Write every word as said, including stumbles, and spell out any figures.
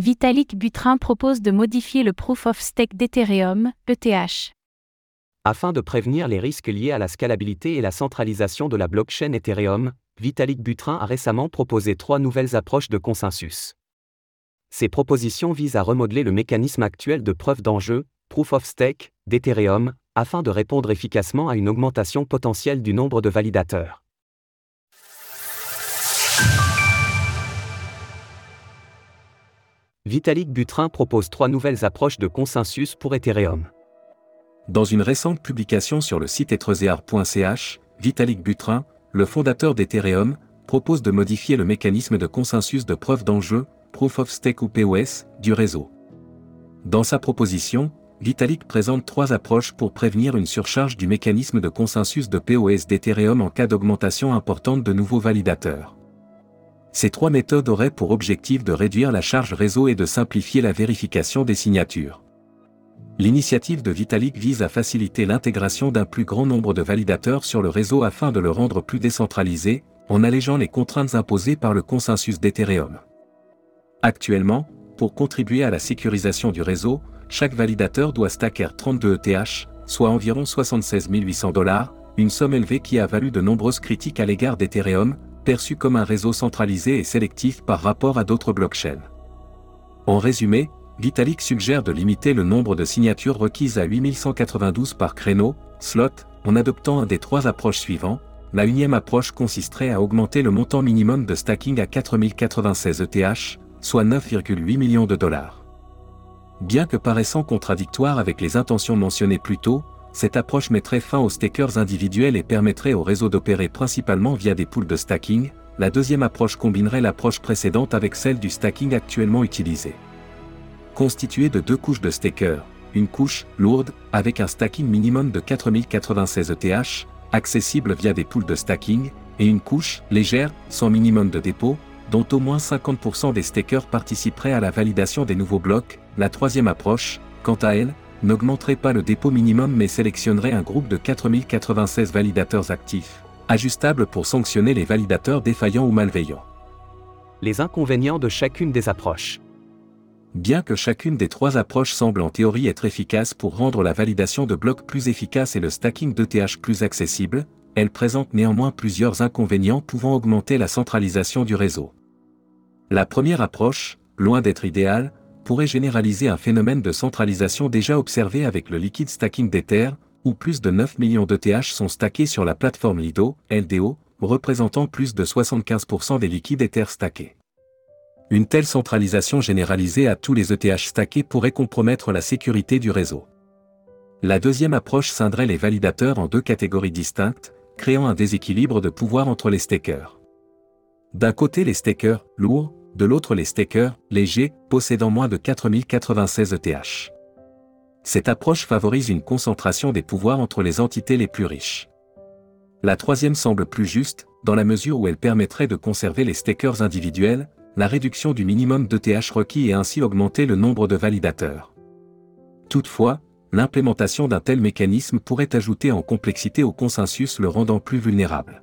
Vitalik Buterin propose de modifier le Proof of Stake d'Ethereum, E T H. Afin de prévenir les risques liés à la scalabilité et la centralisation de la blockchain Ethereum, Vitalik Buterin a récemment proposé trois nouvelles approches de consensus. Ces propositions visent à remodeler le mécanisme actuel de preuve d'enjeu, Proof of Stake, d'Ethereum, afin de répondre efficacement à une augmentation potentielle du nombre de validateurs. Vitalik Buterin propose trois nouvelles approches de consensus pour Ethereum. Dans une récente publication sur le site e t h r e s e a r point c h, Vitalik Buterin, le fondateur d'Ethereum, propose de modifier le mécanisme de consensus de preuve d'enjeu, Proof of Stake ou P O S, du réseau. Dans sa proposition, Vitalik présente trois approches pour prévenir une surcharge du mécanisme de consensus de P O S d'Ethereum en cas d'augmentation importante de nouveaux validateurs. Ces trois méthodes auraient pour objectif de réduire la charge réseau et de simplifier la vérification des signatures. L'initiative de Vitalik vise à faciliter l'intégration d'un plus grand nombre de validateurs sur le réseau afin de le rendre plus décentralisé, en allégeant les contraintes imposées par le consensus d'Ethereum. Actuellement, pour contribuer à la sécurisation du réseau, chaque validateur doit stacker trente-deux E T H, soit environ soixante-seize mille huit cents dollars, une somme élevée qui a valu de nombreuses critiques à l'égard d'Ethereum, perçu comme un réseau centralisé et sélectif par rapport à d'autres blockchains. En résumé, Vitalik suggère de limiter le nombre de signatures requises à huit mille cent quatre-vingt-douze par créneau, slot, en adoptant un des trois approches suivants. La unième approche consisterait à augmenter le montant minimum de stacking à quatre mille quatre-vingt-seize E T H, soit neuf virgule huit millions de dollars. Bien que paraissant contradictoire avec les intentions mentionnées plus tôt, cette approche mettrait fin aux stakers individuels et permettrait au réseau d'opérer principalement via des pools de stacking. La deuxième approche combinerait l'approche précédente avec celle du stacking actuellement utilisé. Constituée de deux couches de stakers, une couche lourde, avec un stacking minimum de quatre mille quatre-vingt-seize E T H, accessible via des pools de stacking, et une couche légère, sans minimum de dépôt, dont au moins cinquante pour cent des stakers participeraient à la validation des nouveaux blocs. La troisième approche, quant à elle, n'augmenterait pas le dépôt minimum mais sélectionnerait un groupe de quatre mille quatre-vingt-seize validateurs actifs, ajustables pour sanctionner les validateurs défaillants ou malveillants. Les inconvénients de chacune des approches. Bien que chacune des trois approches semble en théorie être efficace pour rendre la validation de blocs plus efficace et le stacking d'E T H plus accessible, elle présente néanmoins plusieurs inconvénients pouvant augmenter la centralisation du réseau. La première approche, loin d'être idéale, pourrait généraliser un phénomène de centralisation déjà observé avec le liquid stacking d'Ether, où plus de neuf millions d'E T H sont stackés sur la plateforme Lido, L D O, représentant plus de soixante-quinze pour cent des liquides Ether stackés. Une telle centralisation généralisée à tous les E T H stackés pourrait compromettre la sécurité du réseau. La deuxième approche scinderait les validateurs en deux catégories distinctes, créant un déséquilibre de pouvoir entre les stakers. D'un côté les stakers lourds, de l'autre les stakers légers, possédant moins de quatre mille quatre-vingt-seize E T H. Cette approche favorise une concentration des pouvoirs entre les entités les plus riches. La troisième semble plus juste, dans la mesure où elle permettrait de conserver les stakers individuels, la réduction du minimum d'E T H requis et ainsi augmenter le nombre de validateurs. Toutefois, l'implémentation d'un tel mécanisme pourrait ajouter en complexité au consensus, le rendant plus vulnérable.